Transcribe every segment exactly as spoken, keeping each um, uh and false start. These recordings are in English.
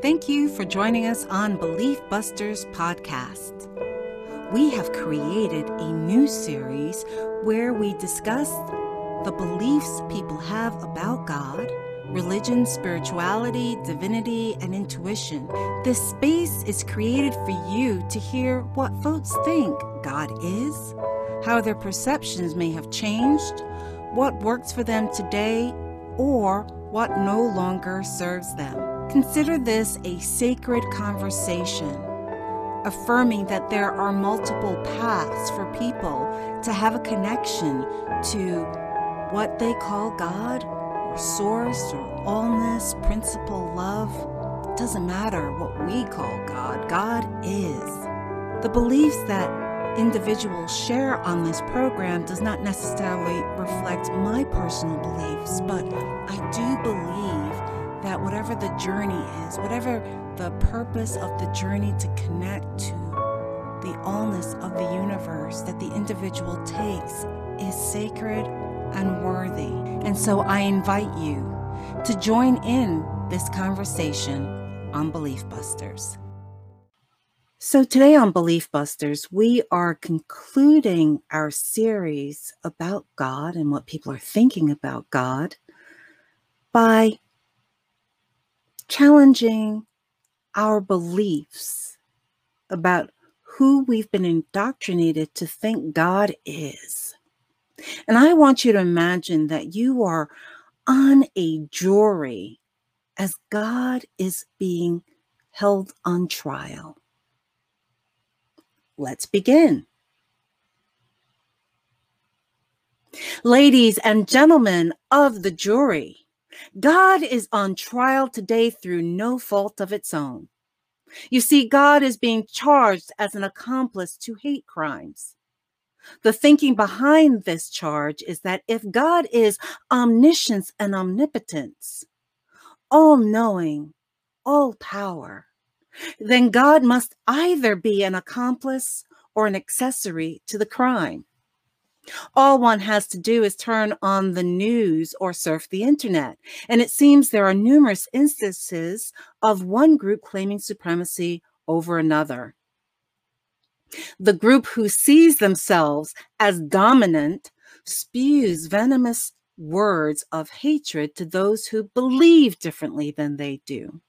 Thank you for joining us on Belief Busters Podcast. We have created a new series where we discuss the beliefs people have about God, religion, spirituality, divinity, and intuition. This space is created for you to hear what folks think God is, how their perceptions may have changed, what works for them today, or what no longer serves them. Consider this a sacred conversation, affirming that there are multiple paths for people to have a connection to what they call God, or source, or allness, principle, love. It doesn't matter what we call God. God is. The beliefs that individuals share on this program does not necessarily reflect my personal beliefs, but I do believe that whatever the journey is, whatever the purpose of the journey to connect to the allness of the universe that the individual takes is sacred and worthy. And so I invite you to join in this conversation on Belief Busters. So today on Belief Busters, we are concluding our series about God and what people are thinking about God by challenging our beliefs about who we've been indoctrinated to think God is. And I want you to imagine that you are on a jury as God is being held on trial. Let's begin. Ladies and gentlemen of the jury, God is on trial today through no fault of its own. You see, God is being charged as an accomplice to hate crimes. The thinking behind this charge is that if God is omniscience and omnipotence, all-knowing, all-power, then God must either be an accomplice or an accessory to the crime. All one has to do is turn on the news or surf the internet, and it seems there are numerous instances of one group claiming supremacy over another. The group who sees themselves as dominant spews venomous words of hatred to those who believe differently than they do.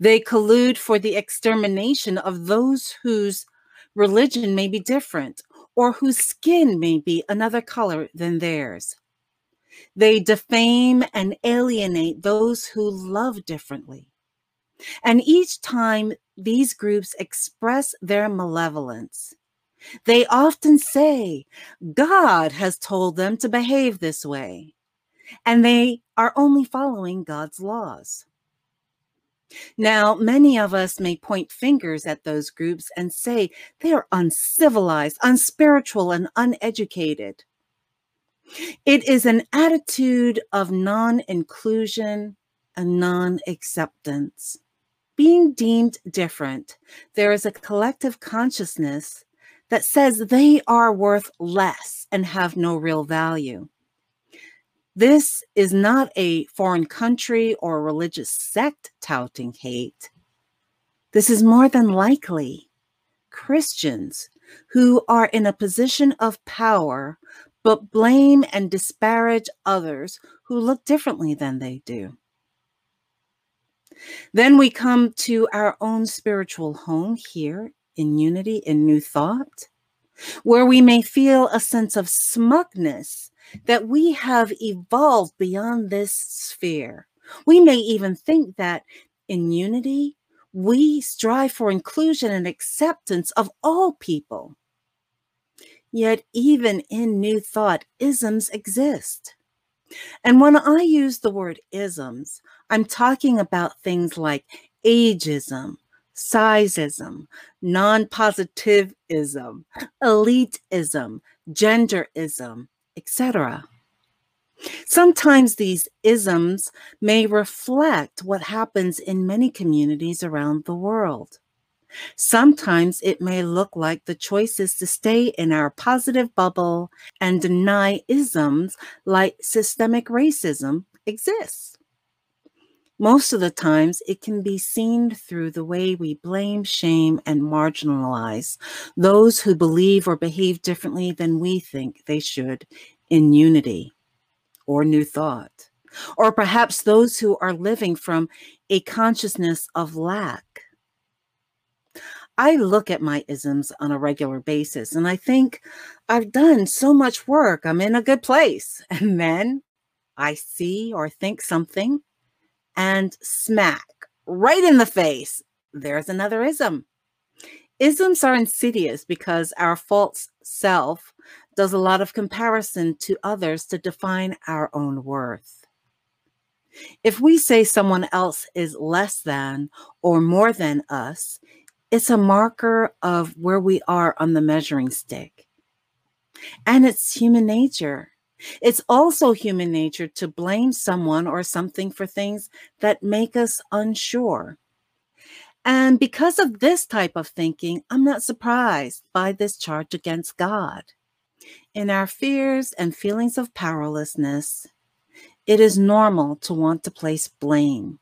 They collude for the extermination of those whose religion may be different, or whose skin may be another color than theirs. They defame and alienate those who love differently. And each time these groups express their malevolence, they often say God has told them to behave this way, and they are only following God's laws. Now, many of us may point fingers at those groups and say they are uncivilized, unspiritual, and uneducated. It is an attitude of non-inclusion and non-acceptance. Being deemed different, there is a collective consciousness that says they are worth less and have no real value. This is not a foreign country or religious sect touting hate. This is more than likely Christians who are in a position of power but blame and disparage others who look differently than they do. Then we come to our own spiritual home here in Unity in New Thought, where we may feel a sense of smugness that we have evolved beyond this sphere. We may even think that in unity, we strive for inclusion and acceptance of all people. Yet even in New Thought, isms exist. And when I use the word isms, I'm talking about things like ageism, sizeism, non-positivism, elitism, genderism, et cetera. Sometimes these isms may reflect what happens in many communities around the world. Sometimes it may look like the choices to stay in our positive bubble and deny isms like systemic racism exists. Most of the times, it can be seen through the way we blame, shame, and marginalize those who believe or behave differently than we think they should in Unity or New Thought, or perhaps those who are living from a consciousness of lack. I look at my isms on a regular basis, and I think I've done so much work. I'm in a good place. And then I see or think something, and smack, right in the face, there's another ism. Isms are insidious because our false self does a lot of comparison to others to define our own worth. If we say someone else is less than or more than us, it's a marker of where we are on the measuring stick. And it's human nature. It's also human nature to blame someone or something for things that make us unsure. And because of this type of thinking, I'm not surprised by this charge against God. In our fears and feelings of powerlessness, it is normal to want to place blame.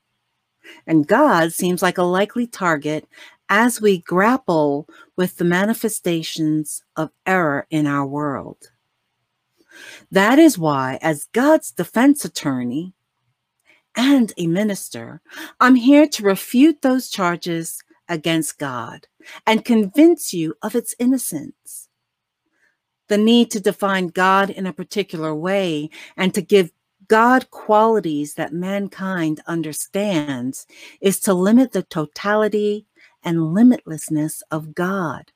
And God seems like a likely target as we grapple with the manifestations of error in our world. That is why, as God's defense attorney and a minister, I'm here to refute those charges against God and convince you of its innocence. The need to define God in a particular way and to give God qualities that mankind understands is to limit the totality and limitlessness of God.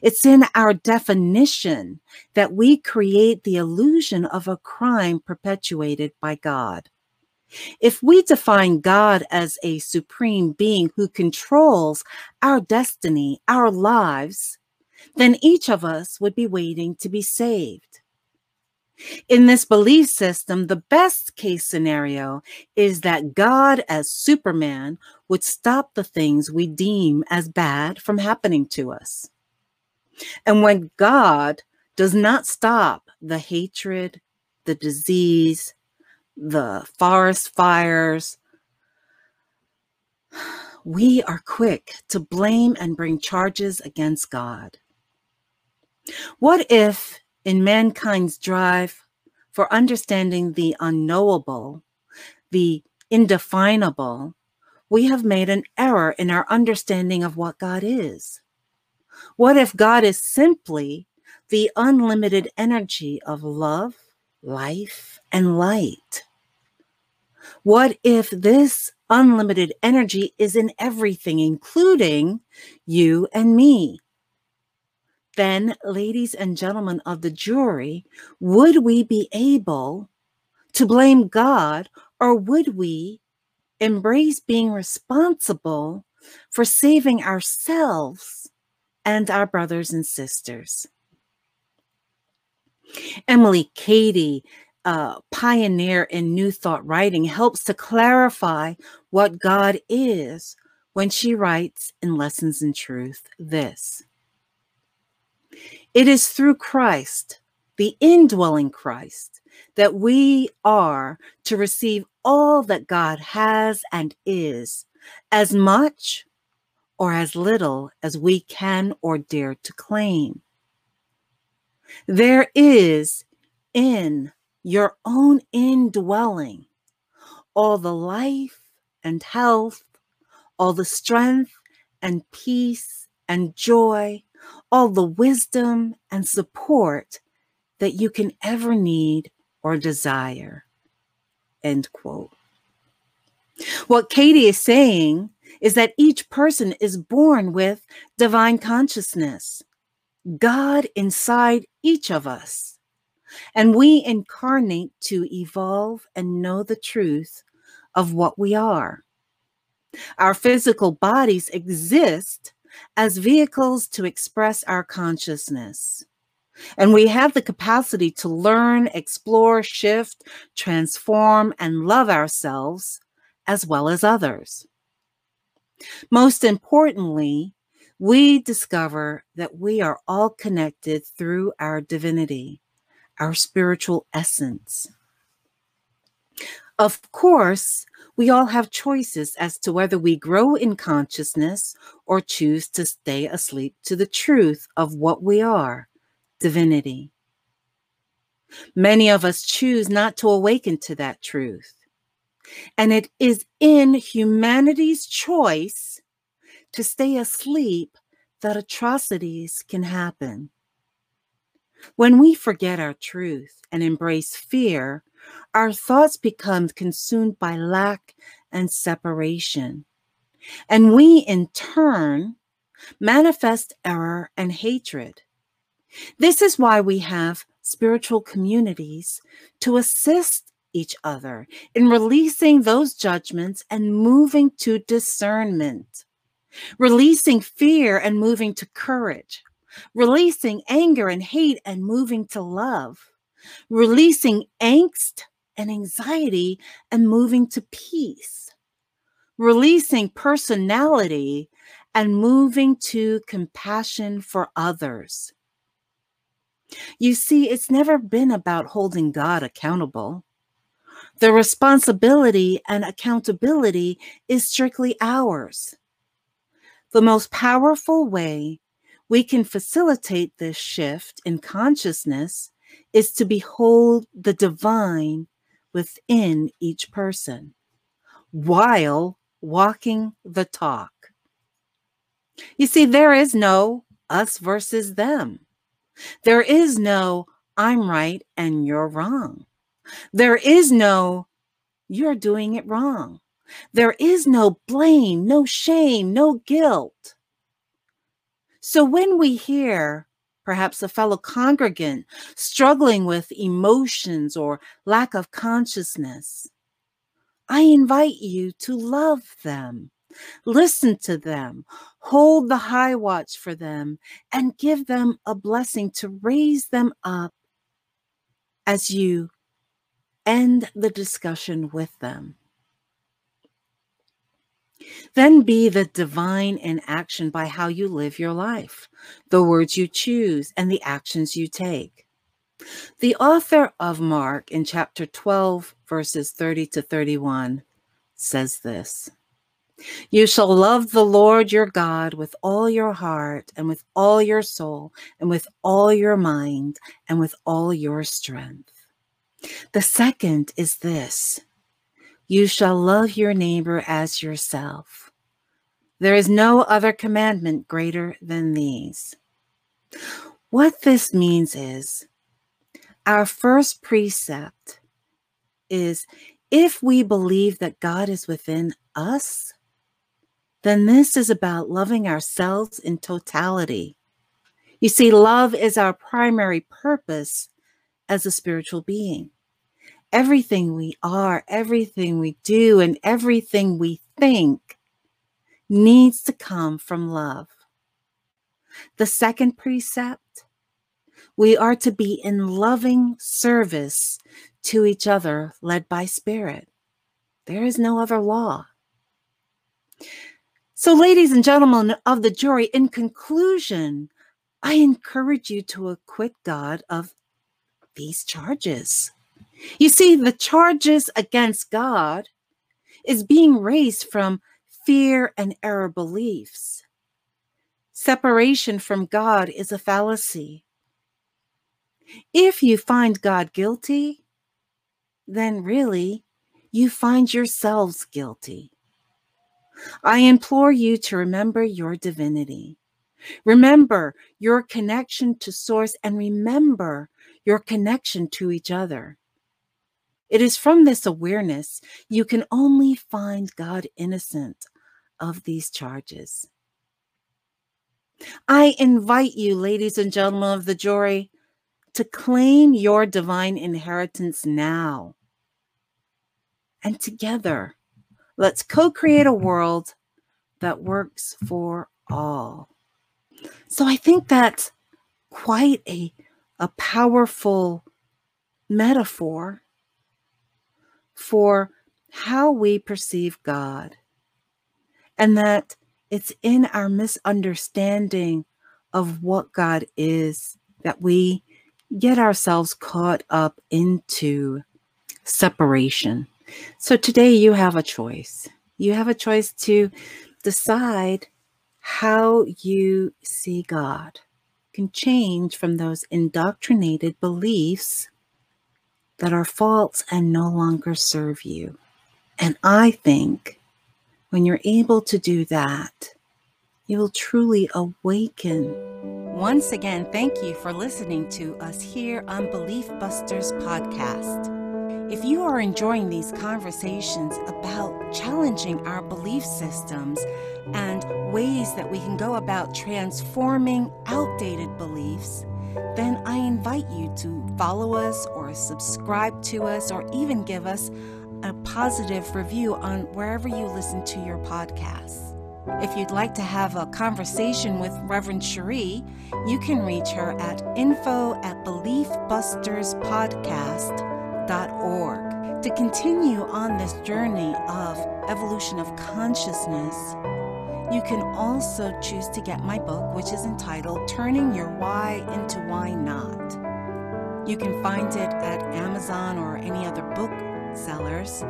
It's in our definition that we create the illusion of a crime perpetuated by God. If we define God as a supreme being who controls our destiny, our lives, then each of us would be waiting to be saved. In this belief system, the best case scenario is that God, as Superman, would stop the things we deem as bad from happening to us. And when God does not stop the hatred, the disease, the forest fires, we are quick to blame and bring charges against God. What if, in mankind's drive for understanding the unknowable, the indefinable, we have made an error in our understanding of what God is? What if God is simply the unlimited energy of love, life, and light? What if this unlimited energy is in everything, including you and me? Then, ladies and gentlemen of the jury, would we be able to blame God, or would we embrace being responsible for saving ourselves and our brothers and sisters? Emily Cady, a pioneer in New Thought writing, helps to clarify what God is when she writes in Lessons in Truth this: "It is through Christ, the indwelling Christ, that we are to receive all that God has and is, as much or as little as we can or dare to claim. There is in your own indwelling all the life and health, all the strength and peace and joy, all the wisdom and support that you can ever need or desire." End quote. What Cady is saying is that each person is born with divine consciousness, God inside each of us, and we incarnate to evolve and know the truth of what we are. Our physical bodies exist as vehicles to express our consciousness, and we have the capacity to learn, explore, shift, transform, and love ourselves as well as others. Most importantly, we discover that we are all connected through our divinity, our spiritual essence. Of course, we all have choices as to whether we grow in consciousness or choose to stay asleep to the truth of what we are, divinity. Many of us choose not to awaken to that truth. And it is in humanity's choice to stay asleep that atrocities can happen. When we forget our truth and embrace fear, our thoughts become consumed by lack and separation. And we, in turn, manifest error and hatred. This is why we have spiritual communities to assist each other in releasing those judgments and moving to discernment, releasing fear and moving to courage, releasing anger and hate and moving to love, releasing angst and anxiety and moving to peace, releasing personality and moving to compassion for others. You see, it's never been about holding God accountable. The responsibility and accountability is strictly ours. The most powerful way we can facilitate this shift in consciousness is to behold the divine within each person while walking the talk. You see, there is no us versus them. There is no I'm right and you're wrong. There is no you're doing it wrong. There is no blame, no shame, no guilt. So when we hear perhaps a fellow congregant struggling with emotions or lack of consciousness, I invite you to love them, listen to them, hold the high watch for them, and give them a blessing to raise them up as you end the discussion with them. Then be the divine in action by how you live your life, the words you choose, and the actions you take. The author of Mark in chapter twelve, verses thirty to thirty-one says this: "You shall love the Lord your God with all your heart and with all your soul and with all your mind and with all your strength. The second is this: you shall love your neighbor as yourself. There is no other commandment greater than these." What this means is, our first precept is, if we believe that God is within us, then this is about loving ourselves in totality. You see, love is our primary purpose as a spiritual being. Everything we are, everything we do, and everything we think needs to come from love. The second precept, we are to be in loving service to each other, led by spirit. There is no other law. So, ladies and gentlemen of the jury, in conclusion, I encourage you to acquit God of these charges. You see, the charges against God is being raised from fear and error beliefs. Separation from God is a fallacy. If you find God guilty, then really you find yourselves guilty. I implore you to remember your divinity. Remember your connection to Source, and remember your connection to each other. It is from this awareness you can only find God innocent of these charges. I invite you, ladies and gentlemen of the jury, to claim your divine inheritance now. And together, let's co-create a world that works for all. So I think that's quite a a powerful metaphor for how we perceive God, and that it's in our misunderstanding of what God is that we get ourselves caught up into separation. So today you have a choice. You have a choice to decide how you see God. You can change from those indoctrinated beliefs that are false and no longer serve you. And I think when you're able to do that, you will truly awaken. Once again, thank you for listening to us here on Belief Busters Podcast. If you are enjoying these conversations about challenging our belief systems and ways that we can go about transforming outdated beliefs, then I invite you to follow us or subscribe to us or even give us a positive review on wherever you listen to your podcasts. If you'd like to have a conversation with Reverend Cherie, you can reach her at info at beliefbusterspodcast.org. To continue on this journey of evolution of consciousness, you can also choose to get my book, which is entitled Turning Your Why Into Why Not. You can find it at Amazon or any other book sellers.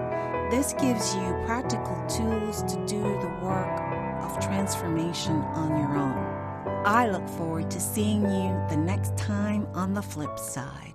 This gives you practical tools to do the work of transformation on your own. I look forward to seeing you the next time on the flip side.